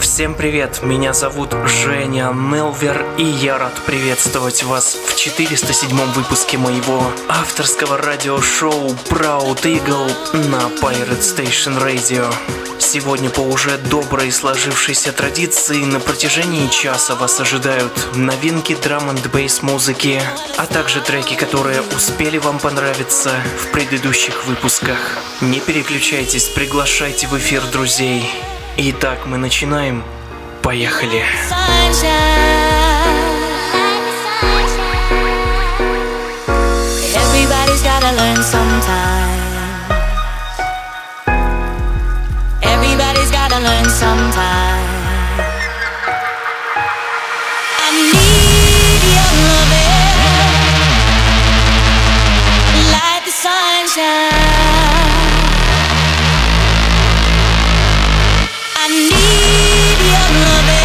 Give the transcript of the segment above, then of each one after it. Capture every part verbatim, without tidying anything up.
Всем привет, меня зовут Женя Нелвер, и я рад приветствовать вас в четыреста седьмом выпуске моего авторского радиошоу Proud Eagle на Pirate Station Radio. Сегодня по уже доброй сложившейся традиции на протяжении часа вас ожидают новинки Drum and Bass музыки, а также треки, которые успели вам понравиться в предыдущих выпусках. Не переключайтесь, приглашайте в эфир друзей. Итак, мы начинаем. Поехали. Everybody's gotta learn sometime. Everybody's gotta learn sometime. I need your loving like the sunshine. I need your loving.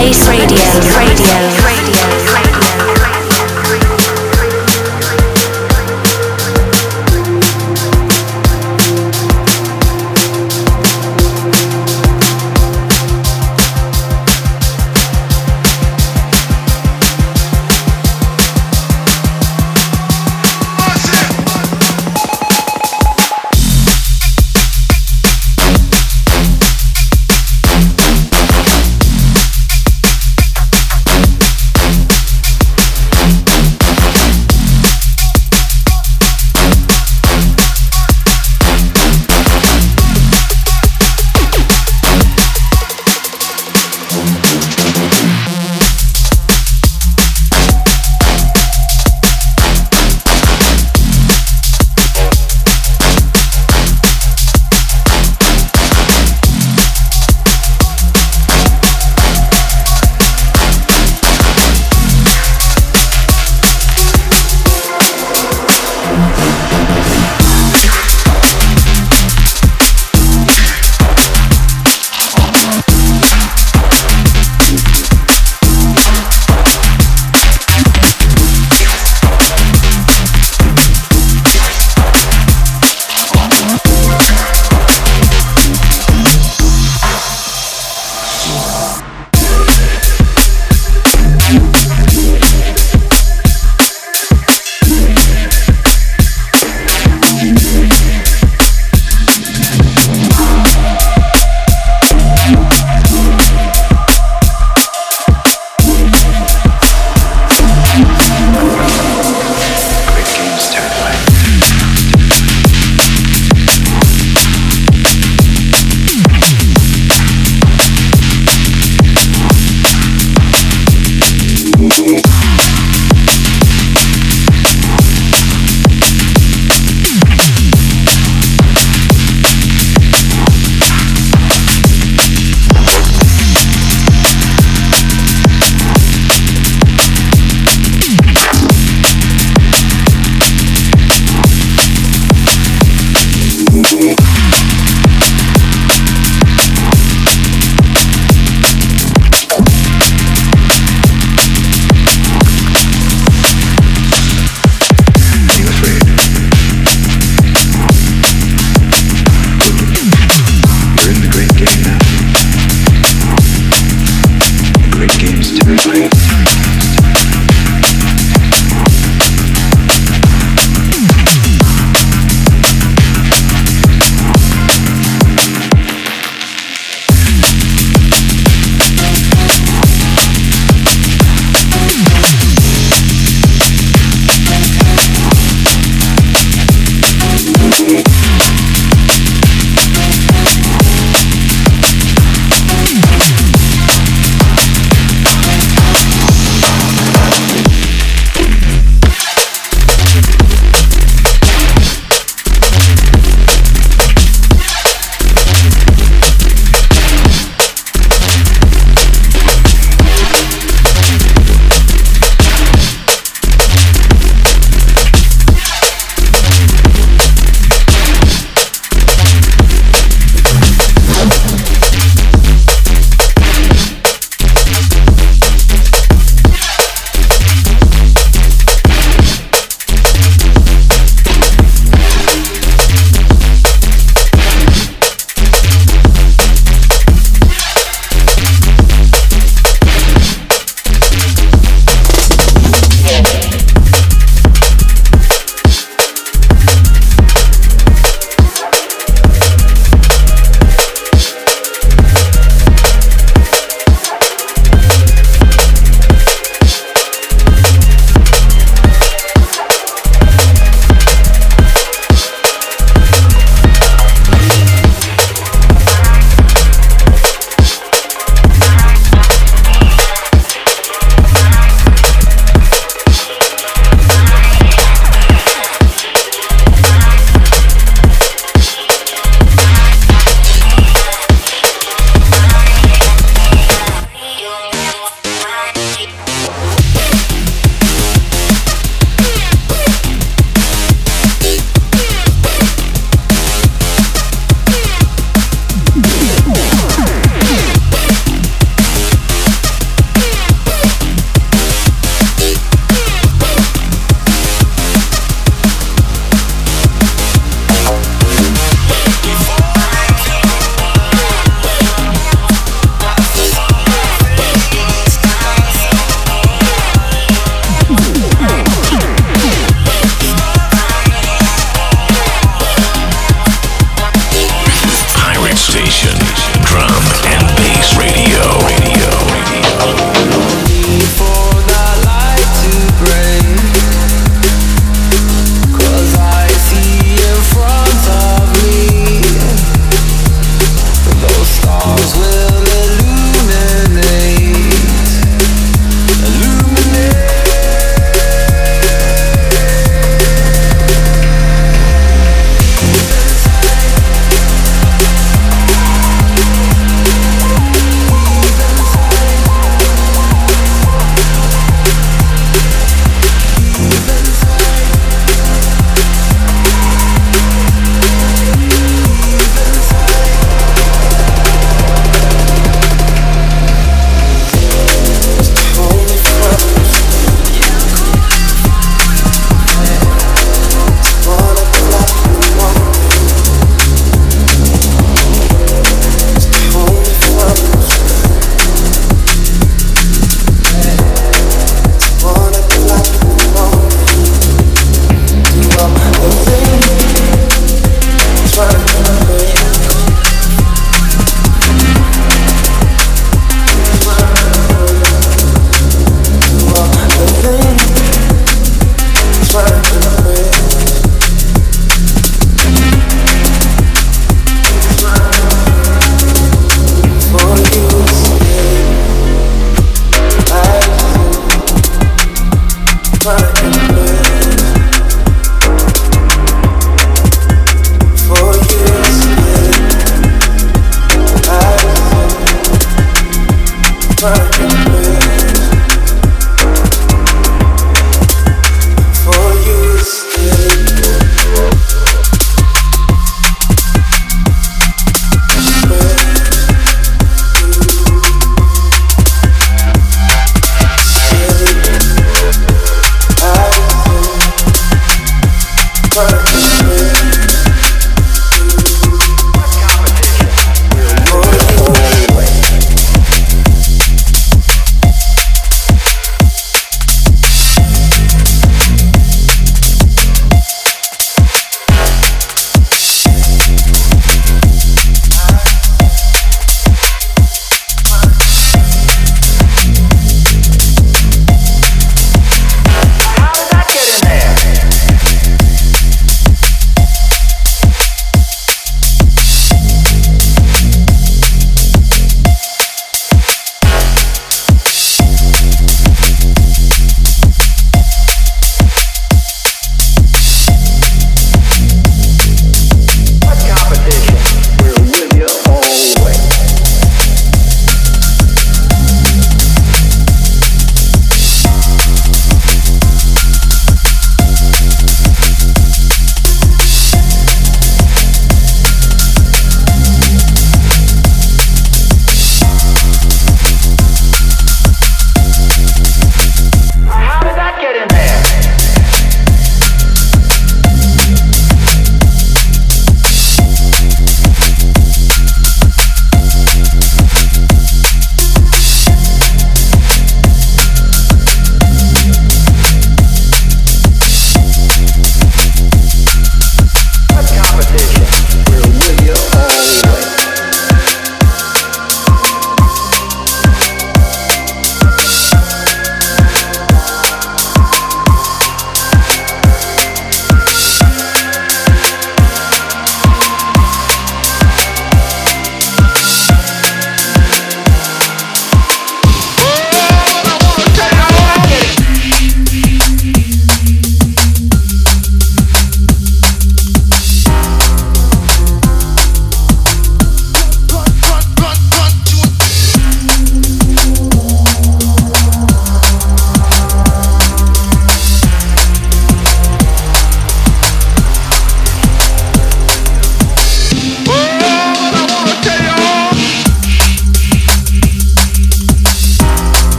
Bass Radio, radio, radio, radio.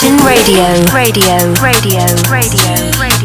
Radio, radio, radio, radio, radio.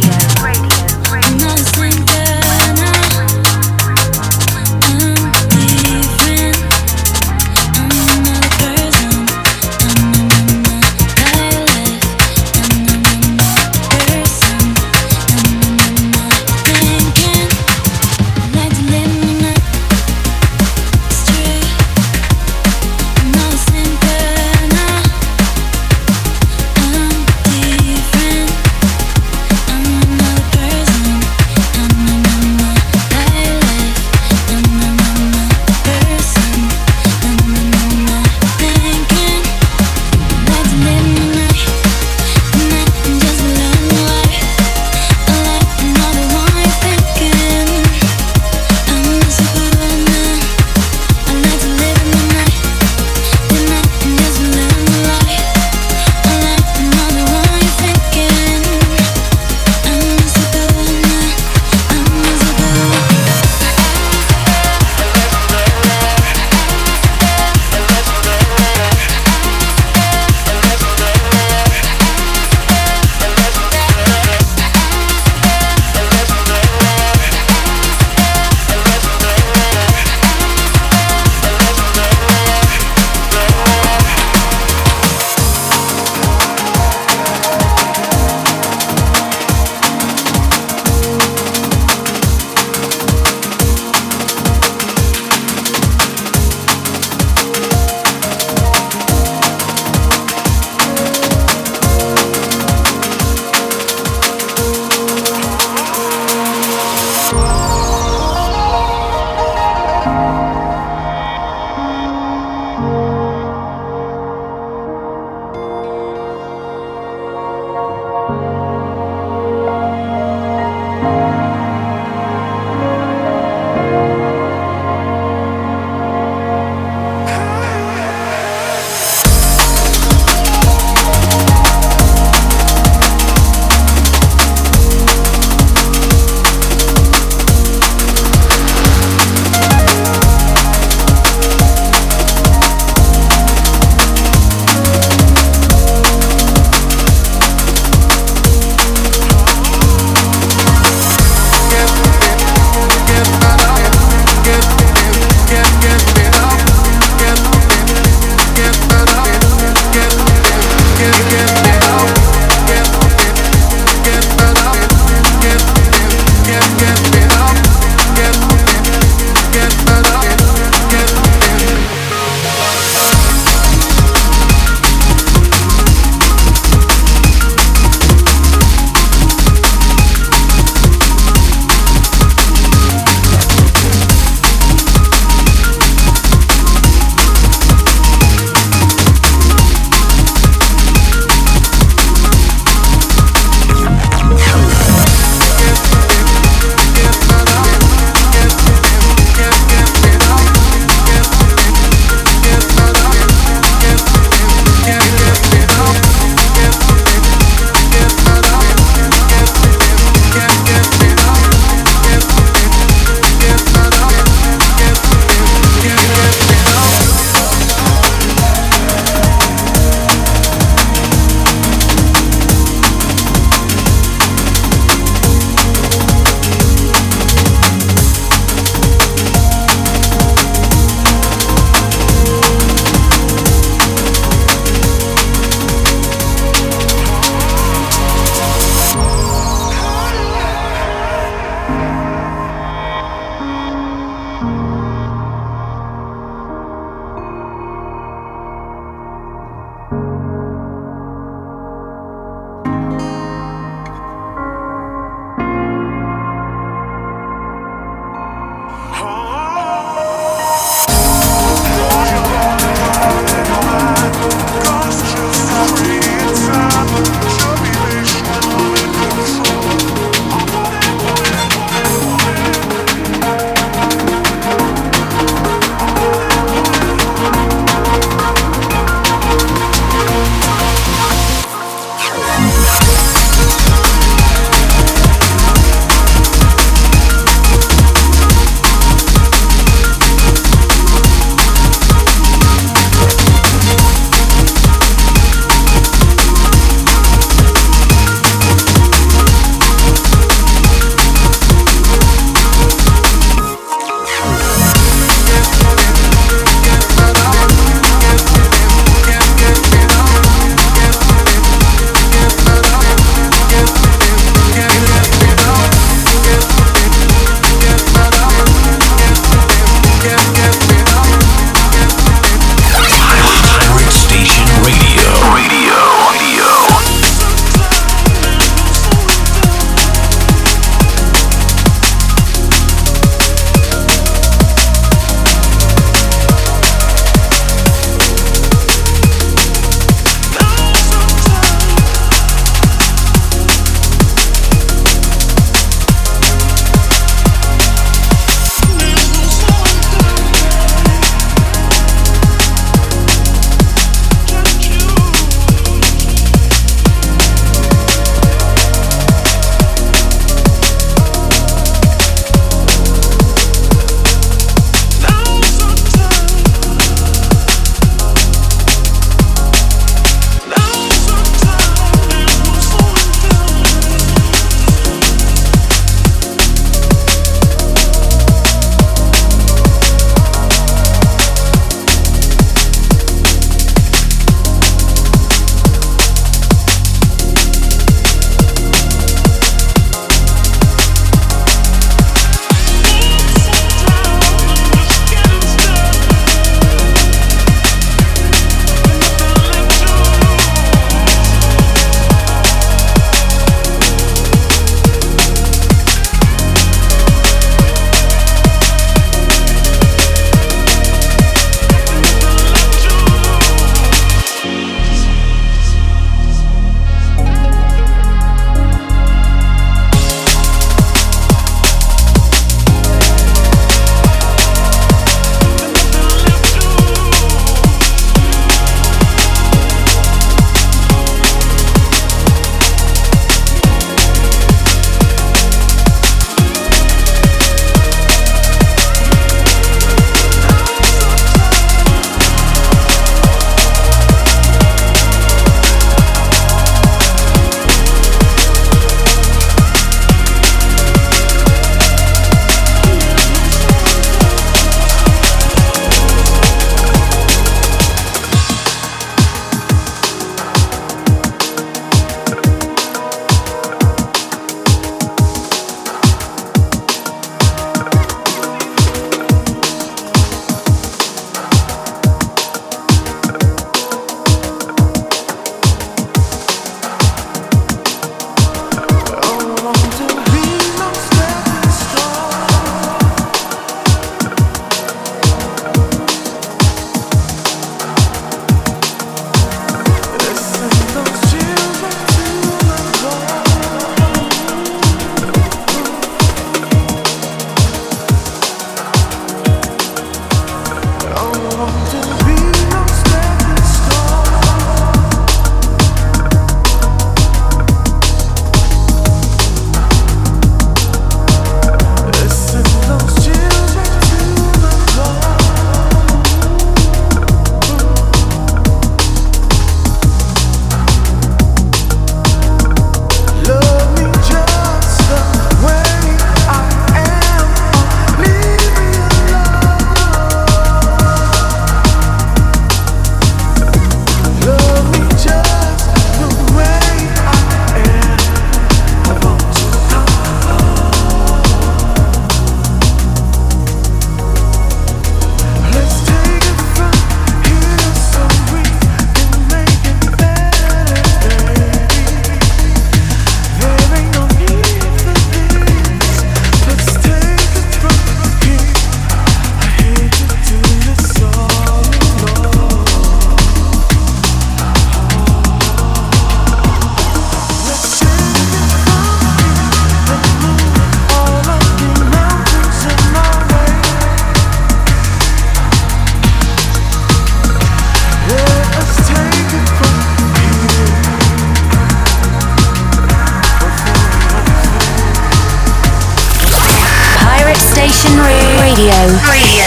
Radio. Radio.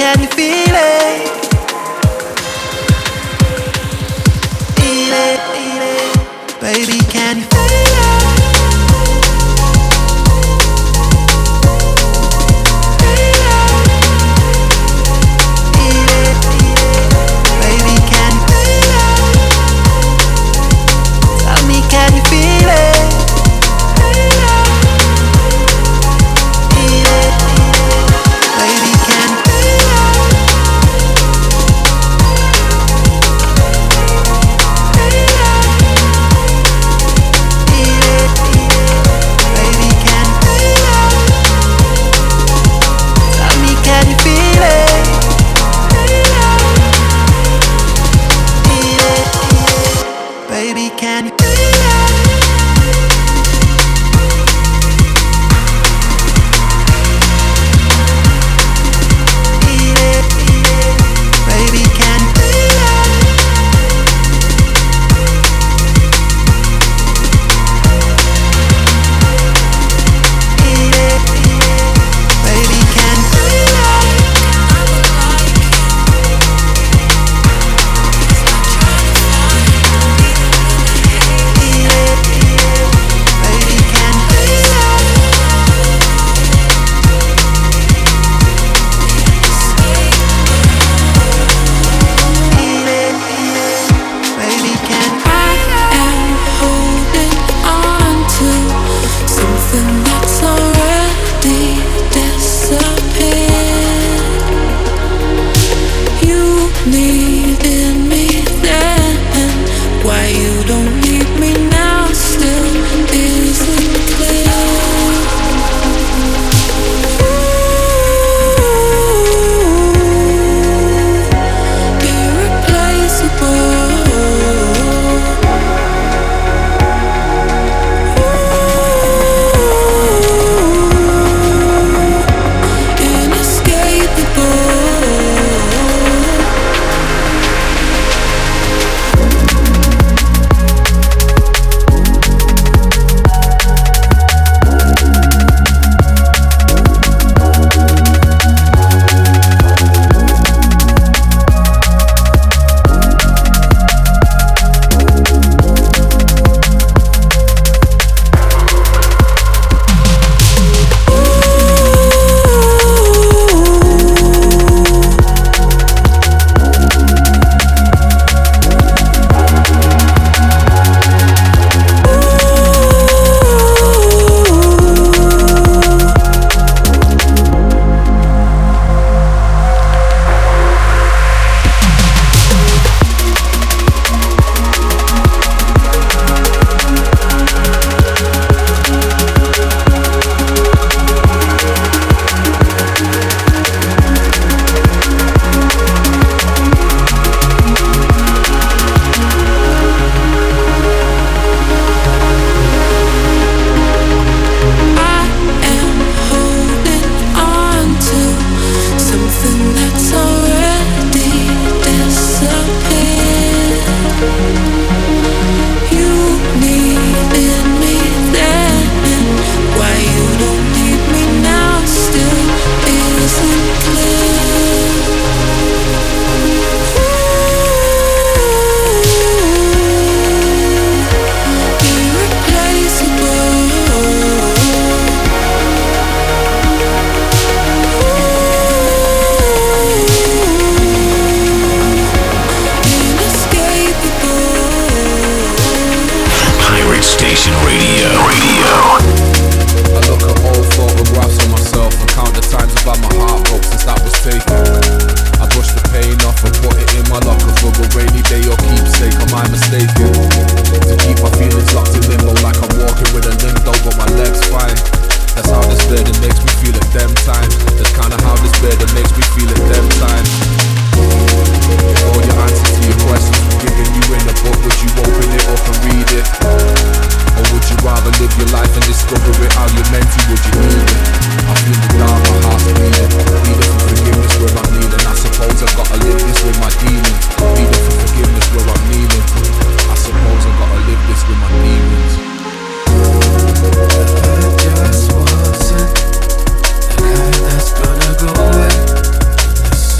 Can you feel it? Feel it, feel it. Baby, can you feel it? I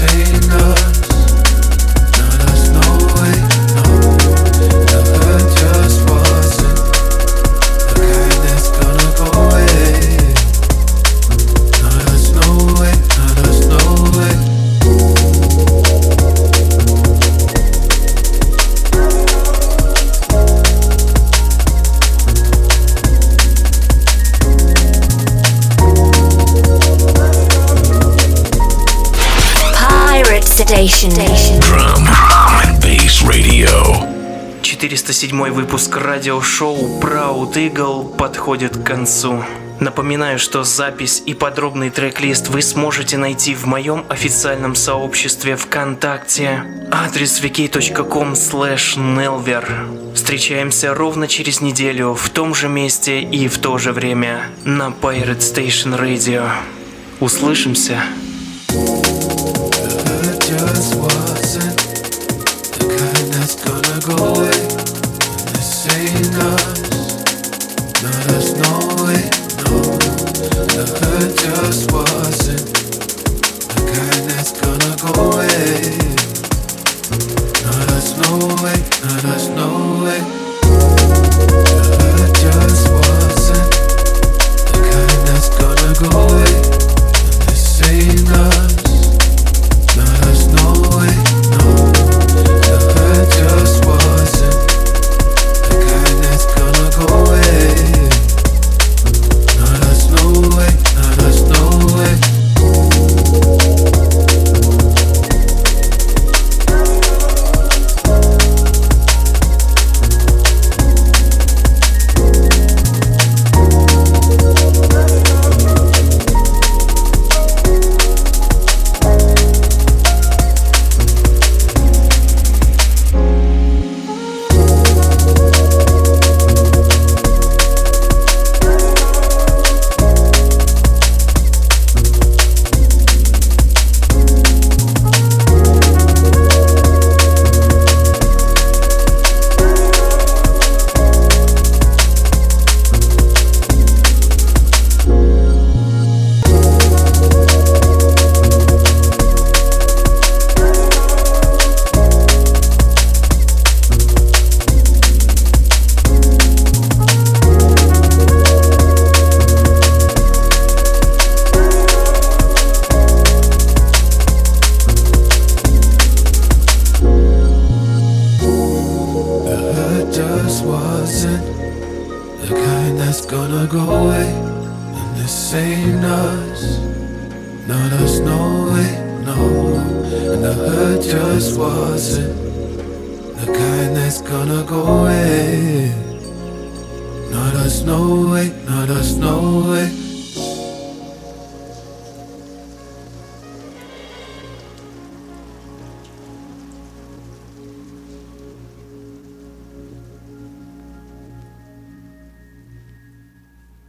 Station. Drum and Bass Radio. четыреста седьмой выпуск радиошоу Proud Eagle подходит к концу. Напоминаю, что запись и подробный трек-лист вы сможете найти в моем официальном сообществе ВКонтакте. Адрес ви ка точка ком слэш нелвер. Встречаемся ровно через неделю в том же месте и в то же время на Pirate Station Radio. Услышимся. Just wasn't the kind that's gonna go away. Not us, no way, not us, no way. It just wasn't the kind that's gonna go away. This ain't us, not us, no way, no. It just wasn't the kind that's gonna go away. Not us, no way.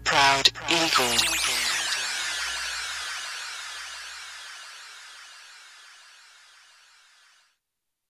Proud Eagle.